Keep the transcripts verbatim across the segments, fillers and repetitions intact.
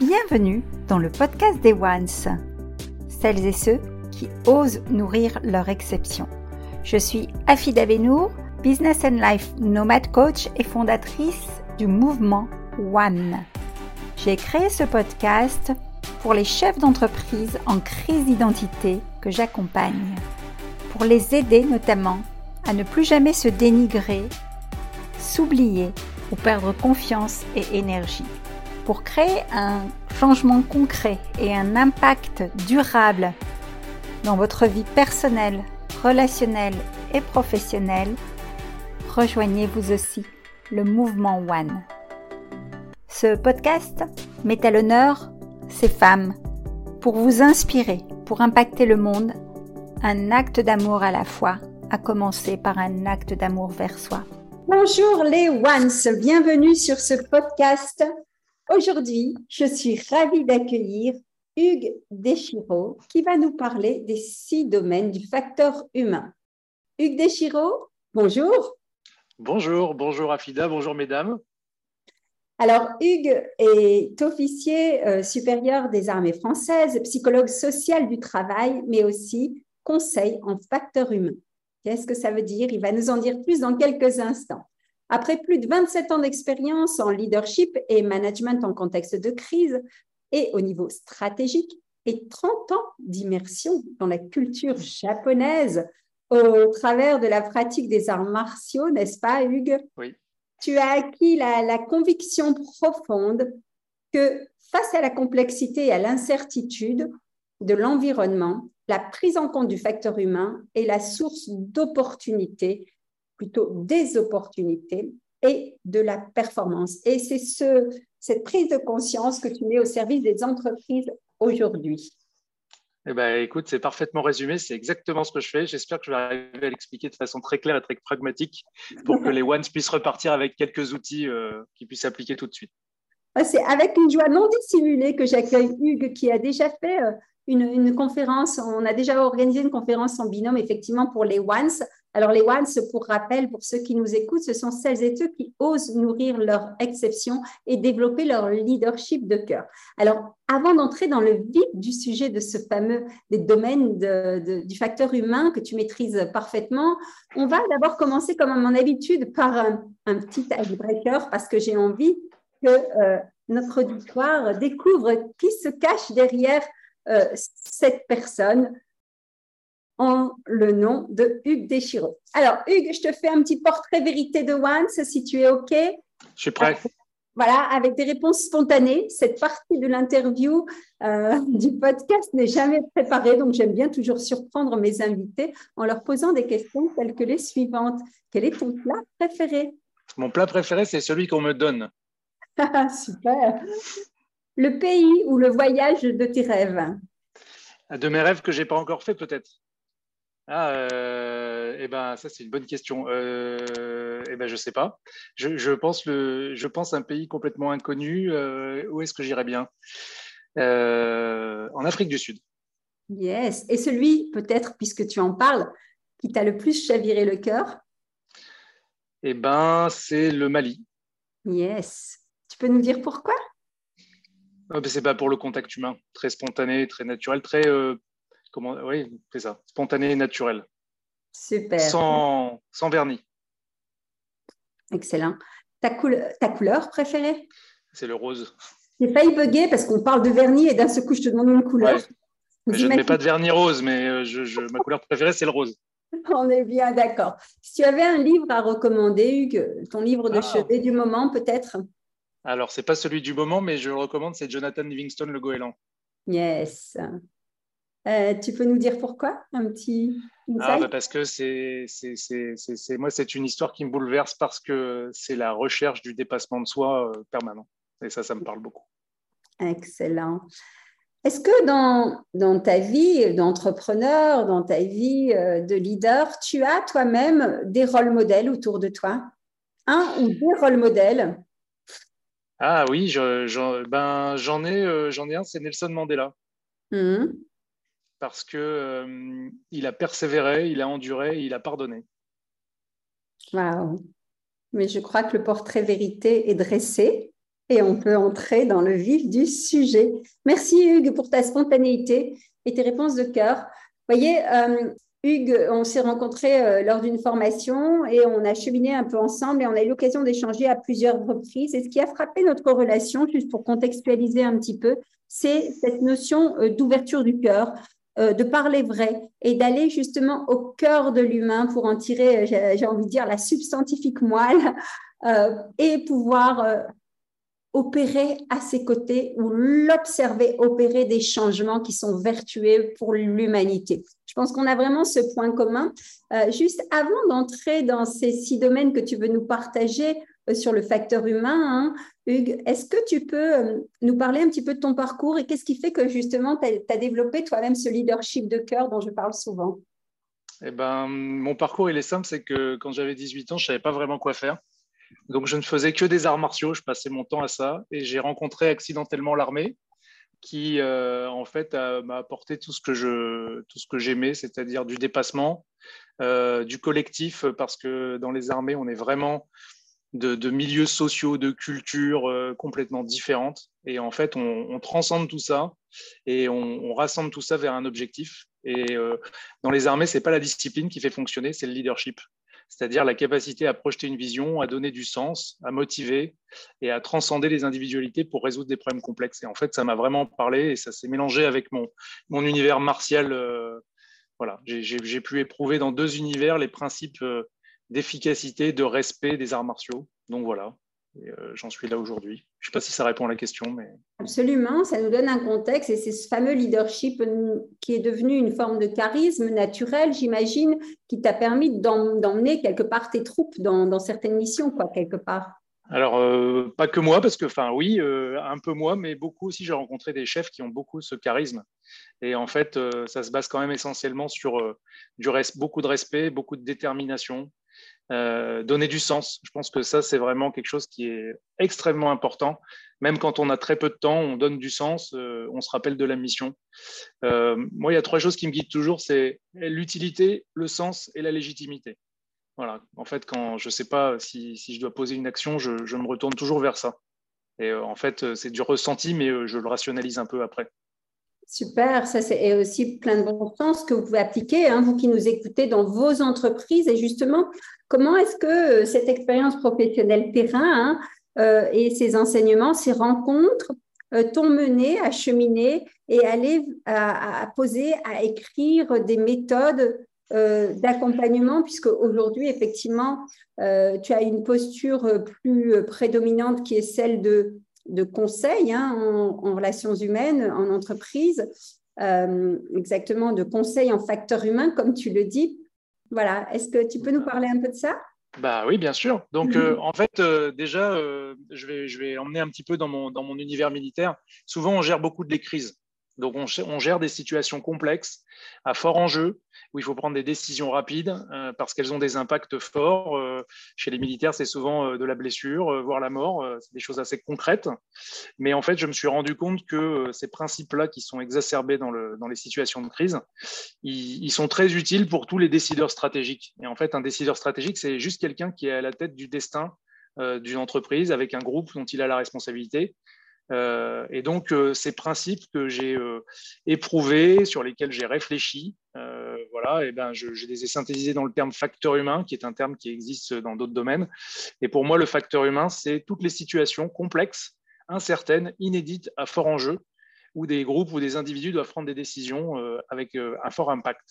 Bienvenue dans le podcast des Ones, celles et ceux qui osent nourrir leur exception. Je suis Afi Davenour, Business and Life Nomad Coach et fondatrice du mouvement One. J'ai créé ce podcast pour les chefs d'entreprise en crise d'identité que j'accompagne, pour les aider notamment à ne plus jamais se dénigrer, s'oublier ou perdre confiance et énergie, pour créer un changement concret et un impact durable dans votre vie personnelle, relationnelle et professionnelle. Rejoignez vous aussi le mouvement One. Ce podcast met à l'honneur ces femmes pour vous inspirer, pour impacter le monde, un acte d'amour à la fois, à commencer par un acte d'amour vers soi. Bonjour les Ones, bienvenue sur ce podcast. Aujourd'hui, je suis ravie d'accueillir Hugues Deschiraud qui va nous parler des six domaines du facteur humain. Hugues Deschiraud, bonjour. Bonjour, bonjour Afida, bonjour mesdames. Alors Hugues est officier euh, supérieur des armées françaises, psychologue social du travail, mais aussi conseil en facteur humain. Qu'est-ce que ça veut dire ? Il va nous en dire plus dans quelques instants. Après plus de vingt-sept ans d'expérience en leadership et management en contexte de crise et au niveau stratégique et trente ans d'immersion dans la culture japonaise au travers de la pratique des arts martiaux, n'est-ce pas Hugues ? Oui. Tu as acquis la, la conviction profonde que face à la complexité et à l'incertitude de l'environnement, la prise en compte du facteur humain est la source d'opportunités, plutôt des opportunités et de la performance. Et c'est ce, cette prise de conscience que tu mets au service des entreprises aujourd'hui. Eh ben, écoute, c'est parfaitement résumé, c'est exactement ce que je fais. J'espère que je vais arriver à l'expliquer de façon très claire et très pragmatique pour que les Ones puissent repartir avec quelques outils euh, qu'ils puissent appliquer tout de suite. C'est avec une joie non dissimulée que j'accueille Hugues qui a déjà fait euh, une, une conférence, on a déjà organisé une conférence en binôme effectivement pour les Ones. Alors les Ones, pour rappel, pour ceux qui nous écoutent, ce sont celles et ceux qui osent nourrir leur exception et développer leur leadership de cœur. Alors avant d'entrer dans le vif du sujet de ce fameux des domaines de, de, du facteur humain que tu maîtrises parfaitement, on va d'abord commencer comme à mon habitude par un, un petit icebreaker parce que j'ai envie que euh, notre auditoire découvre qui se cache derrière euh, cette personne en le nom de Hugues Deschiraud. Alors, Hugues, je te fais un petit portrait vérité de Once, si tu es OK. Je suis prêt. Voilà, avec des réponses spontanées. Cette partie de l'interview euh, du podcast n'est jamais préparée, donc j'aime bien toujours surprendre mes invités en leur posant des questions telles que les suivantes. Quel est ton plat préféré ? Mon plat préféré, c'est celui qu'on me donne. Super. Le pays ou le voyage de tes rêves ? De mes rêves que je n'ai pas encore fait, peut-être. Ah, euh, eh ben, ça, c'est une bonne question. Euh, eh ben, je ne sais pas. Je, je, pense le, je pense un pays complètement inconnu. Euh, où est-ce que j'irais bien ? euh, En Afrique du Sud. Yes. Et celui, peut-être, puisque tu en parles, qui t'a le plus chaviré le cœur ? Eh ben, c'est le Mali. Yes. Tu peux nous dire pourquoi ? Oh, ben, c'est pas pour le contact humain. Très spontané, très naturel, très... Euh, Comment, oui, c'est ça, spontané et naturel. Super. Sans, sans vernis. Excellent. Ta, coule, ta couleur préférée ? C'est le rose. J'ai failli bugger parce qu'on parle de vernis et d'un seul coup, je te demande une couleur. Ouais. Je imagine... ne mets pas de vernis rose, mais je, je, ma couleur préférée, c'est le rose. On est bien d'accord. Si tu avais un livre à recommander, Hugues, ton livre de ah. chevet du moment, peut-être ? Alors, ce n'est pas celui du moment, mais je le recommande, c'est Jonathan Livingstone, le goéland. Yes. Euh, tu peux nous dire pourquoi un petit insight ? Ah, bah parce que c'est, c'est, c'est, c'est, c'est, moi, c'est une histoire qui me bouleverse parce que c'est la recherche du dépassement de soi euh, permanent. Et ça, ça me parle beaucoup. Excellent. Est-ce que dans, dans ta vie d'entrepreneur, dans ta vie euh, de leader, tu as toi-même des rôles modèles autour de toi ? Un ou deux rôles modèles ? Ah oui, je, je, ben, j'en, ai, euh, j'en ai un, c'est Nelson Mandela. Mmh. Parce qu'il euh, a persévéré, il a enduré, il a pardonné. Waouh. Mais je crois que le portrait vérité est dressé. et on peut entrer dans le vif du sujet. Merci Hugues pour ta spontanéité et tes réponses de cœur. Vous voyez, euh, Hugues, on s'est rencontrés euh, lors d'une formation et on a cheminé un peu ensemble et on a eu l'occasion d'échanger à plusieurs reprises. Et ce qui a frappé notre relation, juste pour contextualiser un petit peu, c'est cette notion euh, d'ouverture du cœur, Euh, de parler vrai et d'aller justement au cœur de l'humain pour en tirer, j'ai, j'ai envie de dire, la substantifique moelle euh, et pouvoir euh, opérer à ses côtés ou l'observer, opérer des changements qui sont vertueux pour l'humanité. Je pense qu'on a vraiment ce point commun. Euh, juste avant d'entrer dans ces six domaines que tu veux nous partager euh, sur le facteur humain, hein, Hugues, est-ce que tu peux nous parler un petit peu de ton parcours et qu'est-ce qui fait que justement tu as développé toi-même ce leadership de cœur dont je parle souvent? Eh ben, mon parcours, il est simple, c'est que quand j'avais dix-huit ans, je ne savais pas vraiment quoi faire. Donc, je ne faisais que des arts martiaux, je passais mon temps à ça et j'ai rencontré accidentellement l'armée qui, euh, en fait, a, m'a apporté tout ce que je, tout ce que j'aimais, c'est-à-dire du dépassement, euh, du collectif, parce que dans les armées, on est vraiment… De, de milieux sociaux, de cultures euh, complètement différentes. Et en fait, on, on transcende tout ça et on, on rassemble tout ça vers un objectif. Et euh, dans les armées, ce n'est pas la discipline qui fait fonctionner, c'est le leadership. C'est-à-dire la capacité à projeter une vision, à donner du sens, à motiver et à transcender les individualités pour résoudre des problèmes complexes. Et en fait, ça m'a vraiment parlé et ça s'est mélangé avec mon, mon univers martial. Euh, voilà, j'ai, j'ai, j'ai pu éprouver dans deux univers les principes euh, d'efficacité, de respect des arts martiaux. Donc voilà, et euh, j'en suis là aujourd'hui. Je ne sais pas si ça répond à la question, mais… Absolument, ça nous donne un contexte et c'est ce fameux leadership qui est devenu une forme de charisme naturel, j'imagine, qui t'a permis d'em- d'emmener quelque part tes troupes dans, dans certaines missions, quoi, quelque part. Alors, euh, pas que moi, parce que, enfin, oui, euh, un peu moi, mais beaucoup aussi, j'ai rencontré des chefs qui ont beaucoup ce charisme. Et en fait, euh, ça se base quand même essentiellement sur euh, du res- beaucoup de respect, beaucoup de détermination, Euh, donner du sens. Je pense que ça, c'est vraiment quelque chose qui est extrêmement important. Même quand on a très peu de temps, on donne du sens, euh, on se rappelle de la mission. Euh, moi, il y a trois choses qui me guident toujours, c'est l'utilité, le sens et la légitimité. Voilà. En fait, quand je ne sais pas si, si je dois poser une action, je, je me retourne toujours vers ça. Et euh, en fait, c'est du ressenti, mais je le rationalise un peu après. Super, ça c'est aussi plein de bon sens que vous pouvez appliquer, hein, vous qui nous écoutez dans vos entreprises. Et justement, comment est-ce que cette expérience professionnelle terrain hein, euh, et ces enseignements, ces rencontres euh, t'ont mené à cheminer et aller à, à poser, à écrire des méthodes euh, d'accompagnement, puisque aujourd'hui, effectivement, euh, tu as une posture plus prédominante qui est celle de… de conseils hein, en, en relations humaines, en entreprise, euh, exactement, de conseils en facteurs humains, comme tu le dis. Voilà, est-ce que tu peux nous parler un peu de ça ? Bah oui, bien sûr. Donc, euh, en fait, euh, déjà, euh, je vais, je vais emmener un petit peu dans mon, dans mon univers militaire. Souvent, on gère beaucoup des crises. Donc, on, on gère des situations complexes, à fort enjeu, où il faut prendre des décisions rapides euh, parce qu'elles ont des impacts forts. Euh, chez les militaires, c'est souvent euh, de la blessure, euh, voire la mort. Euh, c'est des choses assez concrètes. Mais en fait, je me suis rendu compte que euh, ces principes-là qui sont exacerbés dans, le, dans les situations de crise, ils, ils sont très utiles pour tous les décideurs stratégiques. Et en fait, un décideur stratégique, c'est juste quelqu'un qui est à la tête du destin euh, d'une entreprise avec un groupe dont il a la responsabilité. Euh, et donc, euh, ces principes que j'ai euh, éprouvés, sur lesquels j'ai réfléchi, euh, voilà, et ben, je, je les ai synthétisés dans le terme facteur humain, qui est un terme qui existe dans d'autres domaines. Et pour moi, le facteur humain, c'est toutes les situations complexes, incertaines, inédites, à fort enjeu, où des groupes ou des individus doivent prendre des décisions euh, avec euh, un fort impact.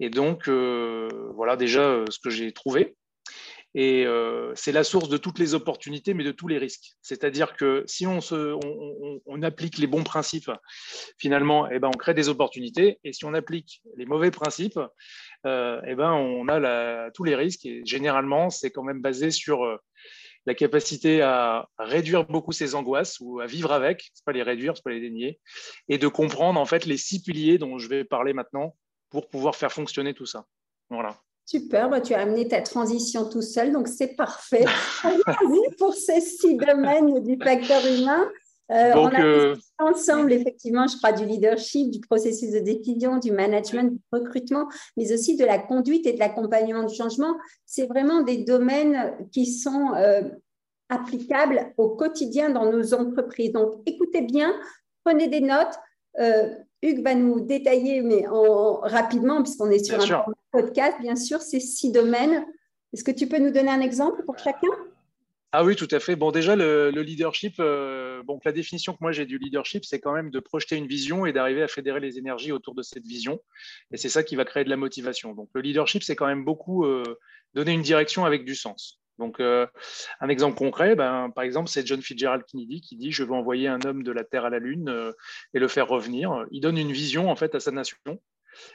Et donc, euh, voilà déjà euh, ce que j'ai trouvé. Et euh, c'est la source de toutes les opportunités, mais de tous les risques. C'est-à-dire que si on, se, on, on, on applique les bons principes, finalement, eh ben, on crée des opportunités. Et si on applique les mauvais principes, euh, eh ben, on a la, tous les risques. Et généralement, c'est quand même basé sur euh, la capacité à réduire beaucoup ses angoisses ou à vivre avec. Ce n'est pas les réduire, ce n'est pas les dénier. Et de comprendre en fait, les six piliers dont je vais parler maintenant pour pouvoir faire fonctionner tout ça. Voilà. Super, bah tu as amené ta transition tout seul, donc c'est parfait. Allons-y pour ces six domaines du facteur humain. Euh, donc, on a euh... ensemble, effectivement, je crois, du leadership, du processus de décision, du management, du recrutement, mais aussi de la conduite et de l'accompagnement du changement. C'est vraiment des domaines qui sont… Euh, applicable au quotidien dans nos entreprises. Donc, écoutez bien, prenez des notes. Euh, Hugues va nous détailler, mais en, rapidement, puisqu'on est sur bien un sûr. podcast, bien sûr, ces six domaines. Est-ce que tu peux nous donner un exemple pour chacun ? Ah oui, tout à fait. Bon, déjà, le, le leadership, euh, donc la définition que moi j'ai du leadership, c'est quand même de projeter une vision et d'arriver à fédérer les énergies autour de cette vision. Et c'est ça qui va créer de la motivation. Donc, le leadership, c'est quand même beaucoup euh, donner une direction avec du sens. Donc, euh, un exemple concret, ben, par exemple, c'est John Fitzgerald Kennedy qui dit « Je veux envoyer un homme de la Terre à la Lune euh, et le faire revenir ». Il donne une vision, en fait, à sa nation.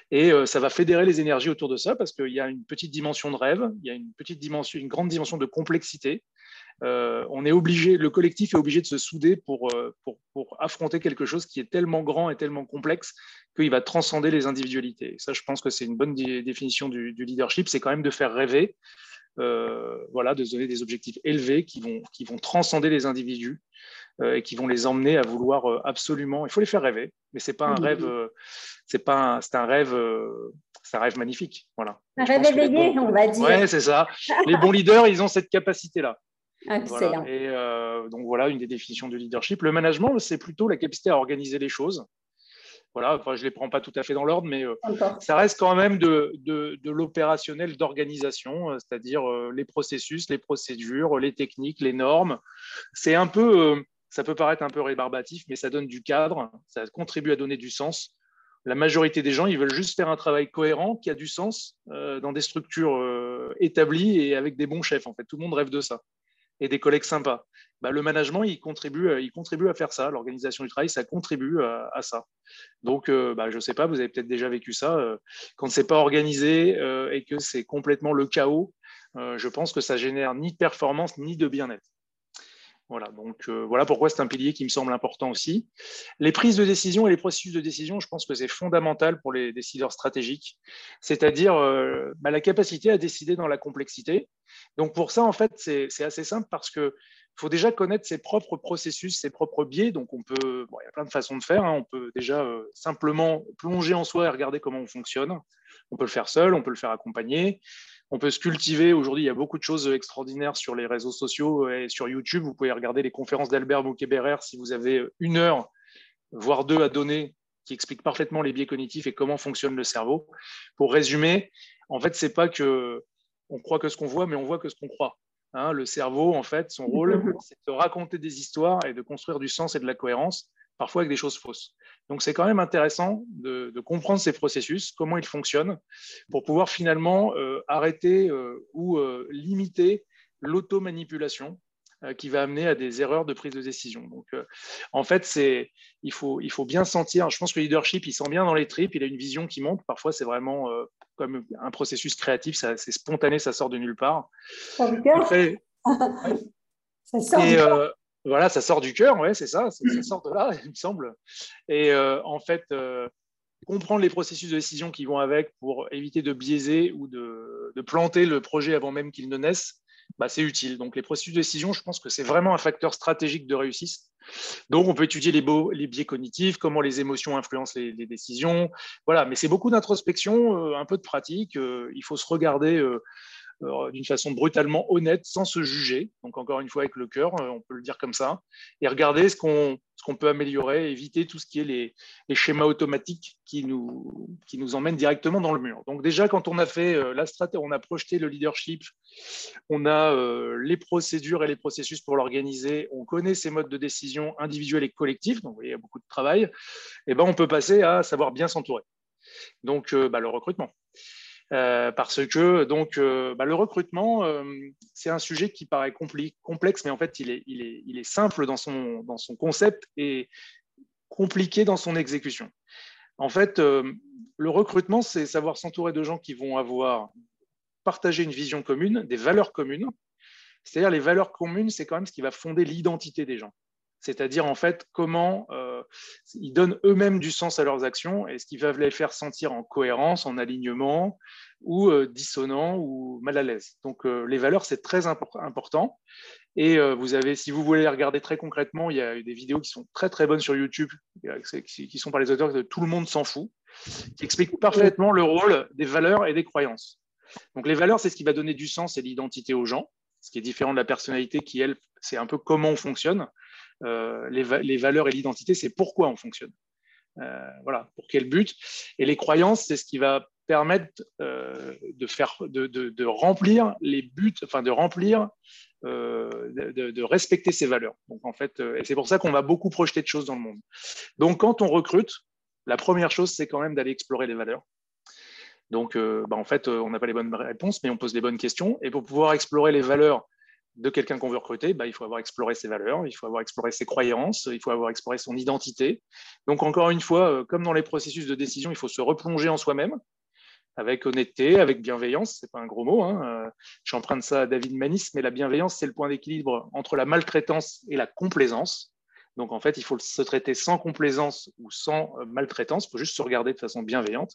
Et ça va fédérer les énergies autour de ça parce qu'il y a une petite dimension de rêve, il y a une, petite dimension, une grande dimension de complexité. Euh, on est obligé, le collectif est obligé de se souder pour, pour, pour affronter quelque chose qui est tellement grand et tellement complexe qu'il va transcender les individualités. Ça, je pense que c'est une bonne dé- définition du, du leadership, c'est quand même de faire rêver, euh, voilà, de se donner des objectifs élevés qui vont, qui vont transcender les individus. Et qui vont les emmener à vouloir absolument. Il faut les faire rêver, mais c'est pas un rêve. C'est pas un. C'est un rêve. C'est un rêve magnifique, voilà. Un rêve éveillé, bons... on va dire. Ouais, c'est ça. Les bons leaders, ils ont cette capacité-là. Excellent. Voilà. Et euh, donc voilà une des définitions du leadership. Le management, c'est plutôt la capacité à organiser les choses. Voilà. Enfin, je les prends pas tout à fait dans l'ordre, mais euh, ça reste quand même de, de, de l'opérationnel d'organisation, c'est-à-dire euh, les processus, les procédures, les techniques, les normes. C'est un peu euh, ça peut paraître un peu rébarbatif, mais ça donne du cadre, ça contribue à donner du sens. La majorité des gens, ils veulent juste faire un travail cohérent qui a du sens euh, dans des structures euh, établies et avec des bons chefs. En fait, tout le monde rêve de ça et des collègues sympas. Bah, le management, il contribue, il contribue à faire ça. L'organisation du travail, ça contribue à, à ça. Donc, euh, bah, je ne sais pas, vous avez peut-être déjà vécu ça. Euh, quand ce n'est pas organisé euh, et que c'est complètement le chaos, euh, je pense que ça génère ni de performance ni de bien-être. Voilà, donc euh, voilà pourquoi c'est un pilier qui me semble important aussi. Les prises de décision et les processus de décision, je pense que c'est fondamental pour les décideurs stratégiques, c'est-à-dire euh, bah, la capacité à décider dans la complexité. Donc pour ça, en fait, c'est, c'est assez simple parce qu'il faut déjà connaître ses propres processus, ses propres biais. Donc on peut, bon, il y a plein de façons de faire, hein. On peut déjà euh, simplement plonger en soi et regarder comment on fonctionne. On peut le faire seul, on peut le faire accompagner. On peut se cultiver. Aujourd'hui, il y a beaucoup de choses extraordinaires sur les réseaux sociaux et sur YouTube. Vous pouvez regarder les conférences d'Albert Moukeberer si vous avez une heure, voire deux à donner, qui expliquent parfaitement les biais cognitifs et comment fonctionne le cerveau. Pour résumer, en fait, ce n'est pas qu'on croit que ce qu'on voit, mais on voit que ce qu'on croit. Hein, le cerveau, en fait, son rôle, c'est de raconter des histoires et de construire du sens et de la cohérence, parfois avec des choses fausses. Donc, c'est quand même intéressant de, de comprendre ces processus, comment ils fonctionnent, pour pouvoir finalement euh, arrêter euh, ou euh, limiter l'auto-manipulation euh, qui va amener à des erreurs de prise de décision. Donc, euh, en fait, c'est, il faut, il faut bien sentir, je pense que le leadership, il sent bien dans les tripes, il a une vision qui monte, parfois c'est vraiment euh, comme un processus créatif, ça, c'est spontané, ça sort de nulle part. Ça Après, ça sort et, de Voilà, ça sort du cœur, ouais, c'est ça, ça sort de là, il me semble. Et euh, en fait, euh, comprendre les processus de décision qui vont avec pour éviter de biaiser ou de, de planter le projet avant même qu'il ne naisse, bah, c'est utile. Donc, les processus de décision, je pense que c'est vraiment un facteur stratégique de réussite. Donc, on peut étudier les, beaux, les biais cognitifs, comment les émotions influencent les, les décisions. Voilà, mais c'est beaucoup d'introspection, euh, un peu de pratique. Euh, il faut se regarder... Euh, d'une façon brutalement honnête, sans se juger, donc encore une fois avec le cœur, on peut le dire comme ça, et regarder ce qu'on, ce qu'on peut améliorer, éviter tout ce qui est les, les schémas automatiques qui nous, qui nous emmènent directement dans le mur. Donc déjà, quand on a fait la stratégie, on a projeté le leadership, on a euh, les procédures et les processus pour l'organiser, on connaît ces modes de décision individuels et collectifs, donc vous voyez, il y a beaucoup de travail, et ben on peut passer à savoir bien s'entourer. Donc euh, bah, le recrutement. Euh, parce que donc, euh, bah, le recrutement, euh, c'est un sujet qui paraît compli- complexe, mais en fait, il est, il est, il est simple dans son, dans son concept et compliqué dans son exécution. En fait, euh, le recrutement, c'est savoir s'entourer de gens qui vont avoir partagé une vision commune, des valeurs communes. C'est-à-dire, les valeurs communes, c'est quand même ce qui va fonder l'identité des gens. C'est-à-dire, en fait, comment euh, ils donnent eux-mêmes du sens à leurs actions et ce qu'ils peuvent les faire sentir en cohérence, en alignement ou euh, dissonant ou mal à l'aise. Donc, euh, les valeurs, c'est très impor- important. Et euh, vous avez, si vous voulez les regarder très concrètement, il y a des vidéos qui sont très, très bonnes sur YouTube, qui sont par les auteurs de Tout le monde s'en fout, qui expliquent parfaitement le rôle des valeurs et des croyances. Donc, les valeurs, c'est ce qui va donner du sens et l'identité aux gens. ce qui est différent de la personnalité qui, elle, c'est un peu comment on fonctionne. Euh, les, va les valeurs et l'identité, c'est pourquoi on fonctionne. Euh, voilà, pour quel but. Et les croyances, c'est ce qui va permettre euh, de, faire, de, de, de remplir les buts, enfin de remplir, euh, de, de respecter ces valeurs. Donc en fait, euh, c'est pour ça qu'on va beaucoup projeter de choses dans le monde. Donc quand on recrute, la première chose, c'est quand même d'aller explorer les valeurs. Donc euh, bah, en fait, on n'a pas les bonnes réponses, mais on pose les bonnes questions. Et pour pouvoir explorer les valeurs de quelqu'un qu'on veut recruter, bah, il faut avoir exploré ses valeurs, il faut avoir exploré ses croyances, il faut avoir exploré son identité. Donc encore une fois, comme dans les processus de décision, il faut se replonger en soi-même, avec honnêteté, avec bienveillance, c'est pas un gros mot, hein. J'emprunte ça à David Manis, mais la bienveillance, c'est le point d'équilibre entre la maltraitance et la complaisance. Donc en fait, il faut se traiter sans complaisance ou sans maltraitance, il faut juste se regarder de façon bienveillante.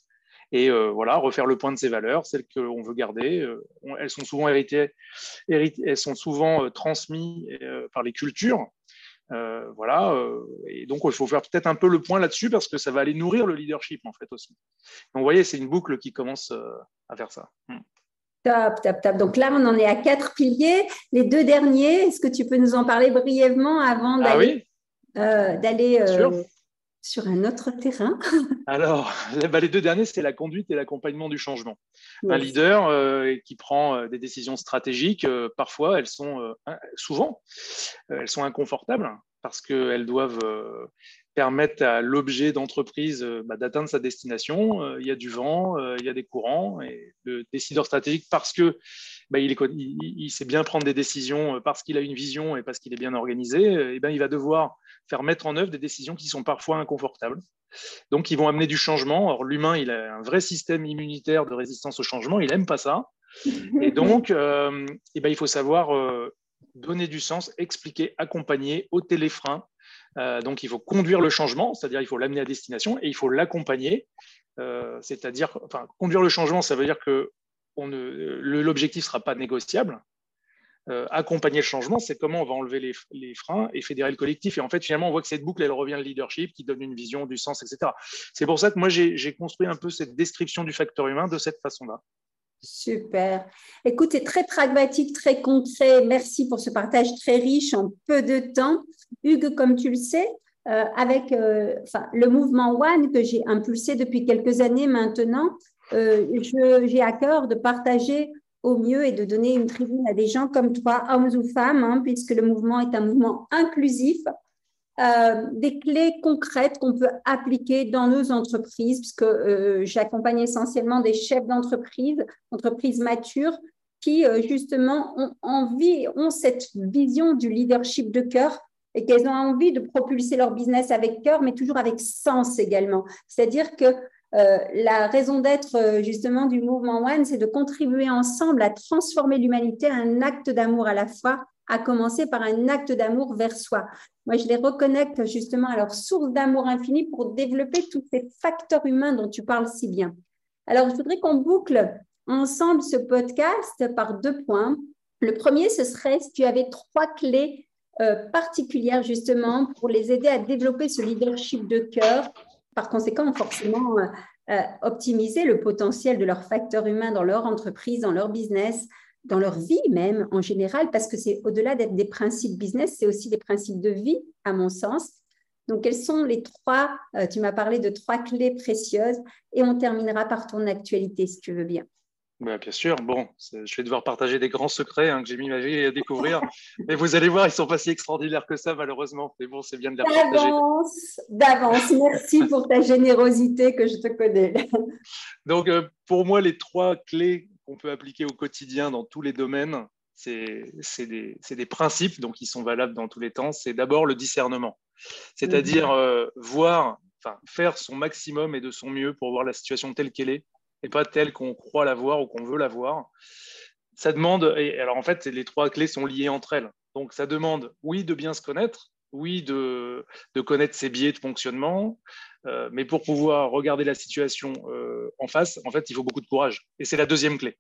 Et euh, voilà, refaire le point de ses valeurs, celles qu'on veut garder. Euh, on, elles sont souvent héritées, héritées elles sont souvent euh, transmises euh, par les cultures. Euh, voilà, euh, et donc il faut faire peut-être un peu le point là-dessus parce que ça va aller nourrir le leadership en fait aussi. Donc vous voyez, c'est une boucle qui commence euh, à faire ça. Hmm. Top, top, top. Donc là, on en est à quatre piliers. Les deux derniers, est-ce que tu peux nous en parler brièvement avant d'aller ah oui euh, sur un autre terrain? Alors, bah, les deux derniers, c'est la conduite et l'accompagnement du changement. Oui. Un leader euh, qui prend euh, des décisions stratégiques, euh, parfois, elles sont, euh, souvent, euh, elles sont inconfortables parce qu'elles doivent euh, permettre à l'objet d'entreprise euh, bah, d'atteindre sa destination. Euh, il y a du vent, euh, il y a des courants. Et le décideur stratégique, parce que bah, il, est, il, il sait bien prendre des décisions, parce qu'il a une vision et parce qu'il est bien organisé, euh, et ben, il va devoir faire mettre en œuvre des décisions qui sont parfois inconfortables. Donc, ils vont amener du changement. Or, l'humain, il a un vrai système immunitaire de résistance au changement. Il n'aime pas ça. Et donc, euh, et ben, il faut savoir euh, donner du sens, expliquer, accompagner, ôter les freins. Euh, donc, il faut conduire le changement, c'est-à-dire il faut l'amener à destination et il faut l'accompagner. Euh, c'est-à-dire, enfin, conduire le changement, ça veut dire que l'objectif ne sera pas négociable. Euh, accompagner le changement, c'est comment on va enlever les, les freins et fédérer le collectif. Et en fait, finalement, on voit que cette boucle, elle revient au leadership qui donne une vision, du sens, et cetera. C'est pour ça que moi, j'ai construit un peu cette description du facteur humain de cette façon-là. Super. Écoute, c'est très pragmatique, très concret. Merci pour ce partage très riche en peu de temps. Hugues, comme tu le sais, euh, avec euh, enfin, le mouvement One que j'ai impulsé depuis quelques années maintenant, euh, j'ai à cœur de partager au mieux et de donner une tribune à des gens comme toi, hommes ou femmes, hein, puisque le mouvement est un mouvement inclusif, euh, des clés concrètes qu'on peut appliquer dans nos entreprises, puisque euh, j'accompagne essentiellement des chefs d'entreprise, entreprises matures, qui euh, justement ont envie, ont cette vision du leadership de cœur et qu'elles ont envie de propulser leur business avec cœur, mais toujours avec sens également. C'est-à-dire que Euh, la raison d'être euh, justement du mouvement One, c'est de contribuer ensemble à transformer l'humanité à un acte d'amour à la fois, à commencer par un acte d'amour vers soi. Moi, je les reconnecte justement à leur source d'amour infini pour développer tous ces facteurs humains dont tu parles si bien. Alors, je voudrais qu'on boucle ensemble ce podcast par deux points. Le premier, ce serait si tu avais trois clés euh, particulières justement pour les aider à développer ce leadership de cœur. Par conséquent, forcément, euh, euh, optimiser le potentiel de leurs facteurs humains dans leur entreprise, dans leur business, dans leur vie même en général, parce que c'est au-delà d'être des principes business, c'est aussi des principes de vie, à mon sens. Donc, quelles sont les trois, euh, tu m'as parlé de trois clés précieuses et on terminera par ton actualité, si tu veux bien. Bah, bien sûr, bon, je vais devoir partager des grands secrets hein, que j'ai mis ma vie à découvrir, mais vous allez voir, ils ne sont pas si extraordinaires que ça, malheureusement, mais bon, c'est bien de les partager. D'avance, d'avance, merci pour ta générosité que je te connais. Donc, euh, pour moi, les trois clés qu'on peut appliquer au quotidien dans tous les domaines, c'est des, des principes, donc ils sont valables dans tous les temps, c'est d'abord le discernement, c'est-à-dire euh, voir, enfin, faire son maximum et de son mieux pour voir la situation telle qu'elle est, et pas telle qu'on croit la voir ou qu'on veut la voir. Ça demande, et alors en fait, les trois clés sont liées entre elles. Donc, ça demande, oui, de bien se connaître, oui, de, de connaître ses biais de fonctionnement, euh, mais pour pouvoir regarder la situation euh, en face, en fait, il faut beaucoup de courage. Et c'est la deuxième clé.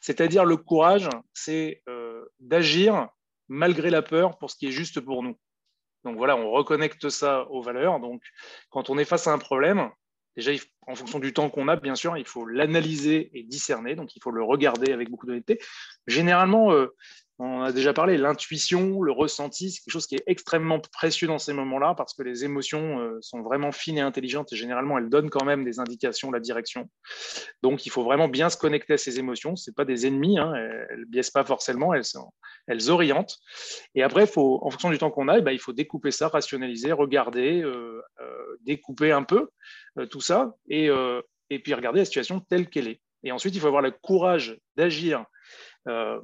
C'est-à-dire, le courage, c'est euh, d'agir malgré la peur pour ce qui est juste pour nous. Donc voilà, on reconnecte ça aux valeurs. Donc, quand on est face à un problème, déjà, en fonction du temps qu'on a, bien sûr, il faut l'analyser et discerner. Donc, il faut le regarder avec beaucoup d'honnêteté. Généralement, euh, On a déjà parlé, l'intuition, le ressenti, c'est quelque chose qui est extrêmement précieux dans ces moments-là parce que les émotions sont vraiment fines et intelligentes et généralement, elles donnent quand même des indications, la direction. Donc, il faut vraiment bien se connecter à ces émotions. Ce ne sont pas des ennemis, hein, elles ne biaisent pas forcément, elles, sont, elles orientent. Et après, faut, en fonction du temps qu'on a, eh bien, il faut découper ça, rationaliser, regarder, euh, euh, découper un peu euh, tout ça et, euh, et puis regarder la situation telle qu'elle est. Et ensuite, il faut avoir le courage d'agir Euh,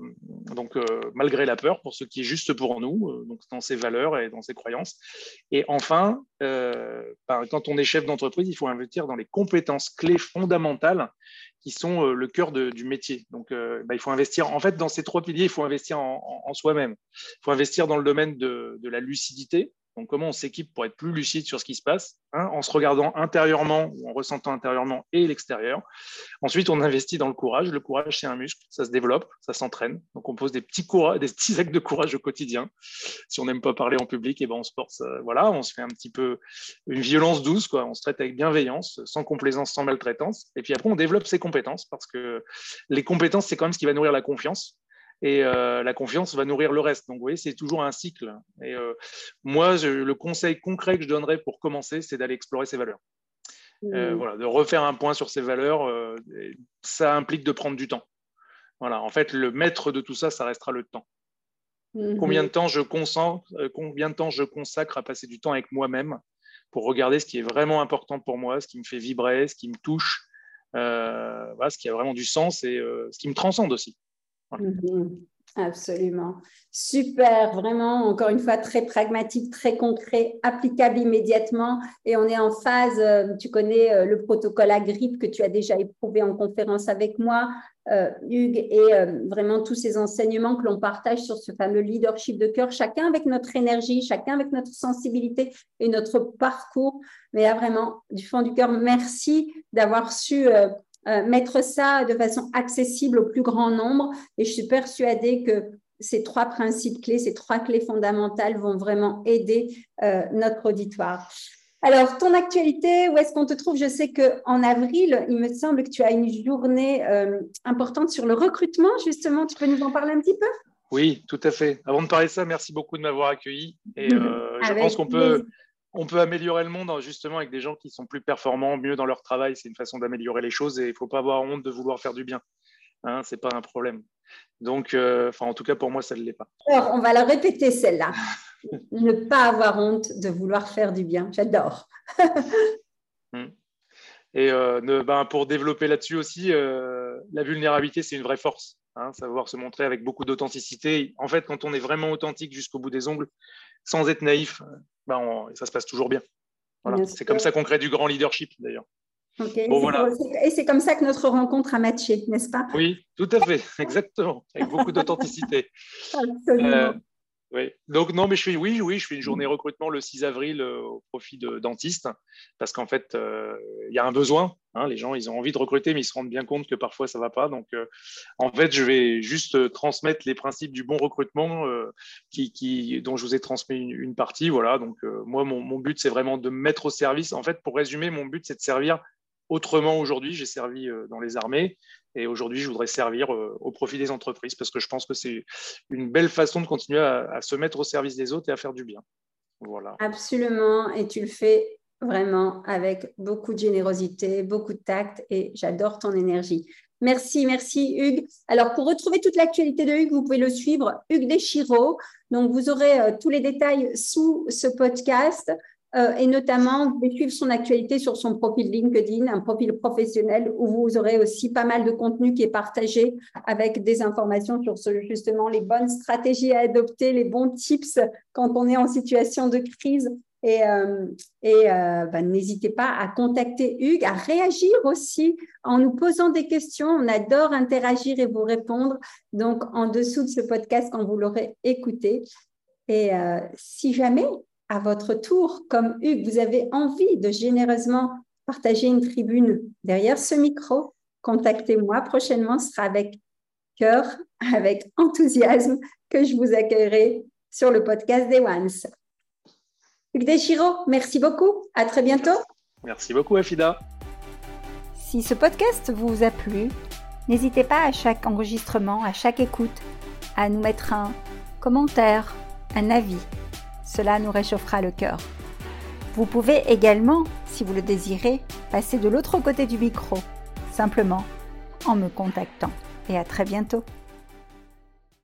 donc euh, malgré la peur, pour ce qui est juste pour nous, euh, donc dans ses valeurs et dans ses croyances. Et enfin, euh, ben, quand on est chef d'entreprise, il faut investir dans les compétences clés fondamentales qui sont euh, le cœur de, du métier. Donc, euh, ben, il faut investir, en fait, dans ces trois piliers, il faut investir en, en, en soi-même. Il faut investir dans le domaine de, de la lucidité. Donc, comment on s'équipe pour être plus lucide sur ce qui se passe, hein, en se regardant intérieurement ou en ressentant intérieurement et l'extérieur. Ensuite, on investit dans le courage. Le courage, c'est un muscle, ça se développe, ça s'entraîne. Donc, on pose des petits, courage, des petits actes de courage au quotidien. Si on n'aime pas parler en public, eh ben, on se force, euh, voilà, on se fait un petit peu une violence douce, quoi. On se traite avec bienveillance, sans complaisance, sans maltraitance. Et puis après, on développe ses compétences parce que les compétences, c'est quand même ce qui va nourrir la confiance. Et euh, la confiance va nourrir le reste. Donc, vous voyez, c'est toujours un cycle. Et euh, moi, je, le conseil concret que je donnerais pour commencer, c'est d'aller explorer ses valeurs. Mmh. Euh, voilà, de refaire un point sur ses valeurs, euh, ça implique de prendre du temps. Voilà, en fait, le maître de tout ça, ça restera le temps. Mmh. Combien de temps je consacre, euh, combien de temps je consacre à passer du temps avec moi-même pour regarder ce qui est vraiment important pour moi, ce qui me fait vibrer, ce qui me touche, euh, voilà, ce qui a vraiment du sens et euh, ce qui me transcende aussi. Mmh, absolument. Super, vraiment, encore une fois, très pragmatique, très concret, applicable immédiatement. Et on est en phase, tu connais le protocole Agrippe que tu as déjà éprouvé en conférence avec moi, euh, Hugues, et euh, vraiment tous ces enseignements que l'on partage sur ce fameux leadership de cœur, chacun avec notre énergie, chacun avec notre sensibilité et notre parcours. Mais là, vraiment, du fond du cœur, merci d'avoir su... Euh, Euh, mettre ça de façon accessible au plus grand nombre, et je suis persuadée que ces trois principes clés, ces trois clés fondamentales vont vraiment aider euh, notre auditoire. Alors, ton actualité, où est-ce qu'on te trouve? Je sais qu'en avril, il me semble que tu as une journée euh, importante sur le recrutement, justement, tu peux nous en parler un petit peu? Oui, tout à fait. Avant de parler de ça, merci beaucoup de m'avoir accueilli, et euh, je pense qu'on peut... On peut améliorer le monde justement avec des gens qui sont plus performants, mieux dans leur travail. C'est une façon d'améliorer les choses et il ne faut pas avoir honte de vouloir faire du bien. Hein, ce n'est pas un problème. Donc, euh, enfin, en tout cas, pour moi, ça ne l'est pas. Alors, on va la répéter celle-là. Ne pas avoir honte de vouloir faire du bien. J'adore. Et euh, ne, ben, pour développer là-dessus aussi, euh, la vulnérabilité, c'est une vraie force. Hein, savoir se montrer avec beaucoup d'authenticité. En fait, quand on est vraiment authentique jusqu'au bout des ongles, sans être naïf, ben on, ça se passe toujours bien. Voilà. C'est comme ça qu'on crée du grand leadership, d'ailleurs. Okay. Bon, voilà. Et c'est comme ça que notre rencontre a matché, n'est-ce pas? Oui, tout à fait, exactement, avec beaucoup d'authenticité. Absolument. Euh, oui. Donc, non, mais je fais, oui, oui, je fais une journée recrutement le six avril euh, au profit de dentistes, parce qu'en fait, il euh, y a un besoin. Hein, les gens, ils ont envie de recruter, mais ils se rendent bien compte que parfois, ça ne va pas. Donc, euh, en fait, je vais juste transmettre les principes du bon recrutement euh, qui, qui, dont je vous ai transmis une, une partie. Voilà. Donc, euh, moi, mon, mon but, c'est vraiment de me mettre au service. En fait, pour résumer, mon but, c'est de servir autrement aujourd'hui. J'ai servi euh, dans les armées et aujourd'hui, je voudrais servir euh, au profit des entreprises parce que je pense que c'est une belle façon de continuer à, à se mettre au service des autres et à faire du bien. Voilà. Absolument. Et tu le fais vraiment avec beaucoup de générosité, beaucoup de tact et j'adore ton énergie. Merci, merci Hugues. Alors, pour retrouver toute l'actualité de Hugues, vous pouvez le suivre, Hugues Deschiraud. Donc, vous aurez euh, tous les détails sous ce podcast euh, et notamment, vous pouvez suivre son actualité sur son profil LinkedIn, un profil professionnel où vous aurez aussi pas mal de contenu qui est partagé avec des informations sur ce, justement les bonnes stratégies à adopter, les bons tips quand on est en situation de crise. Et, euh, et euh, ben, n'hésitez pas à contacter Hugues, à réagir aussi en nous posant des questions. On adore interagir et vous répondre. Donc, en dessous de ce podcast, quand vous l'aurez écouté. Et euh, si jamais, à votre tour, comme Hugues, vous avez envie de généreusement partager une tribune derrière ce micro, contactez-moi. Prochainement, ce sera avec cœur, avec enthousiasme que je vous accueillerai sur le podcast des Ones. Hugues Deschiraud, merci beaucoup. À très bientôt. Merci beaucoup, Afida. Si ce podcast vous a plu, n'hésitez pas à chaque enregistrement, à chaque écoute, à nous mettre un commentaire, un avis. Cela nous réchauffera le cœur. Vous pouvez également, si vous le désirez, passer de l'autre côté du micro, simplement en me contactant. Et à très bientôt.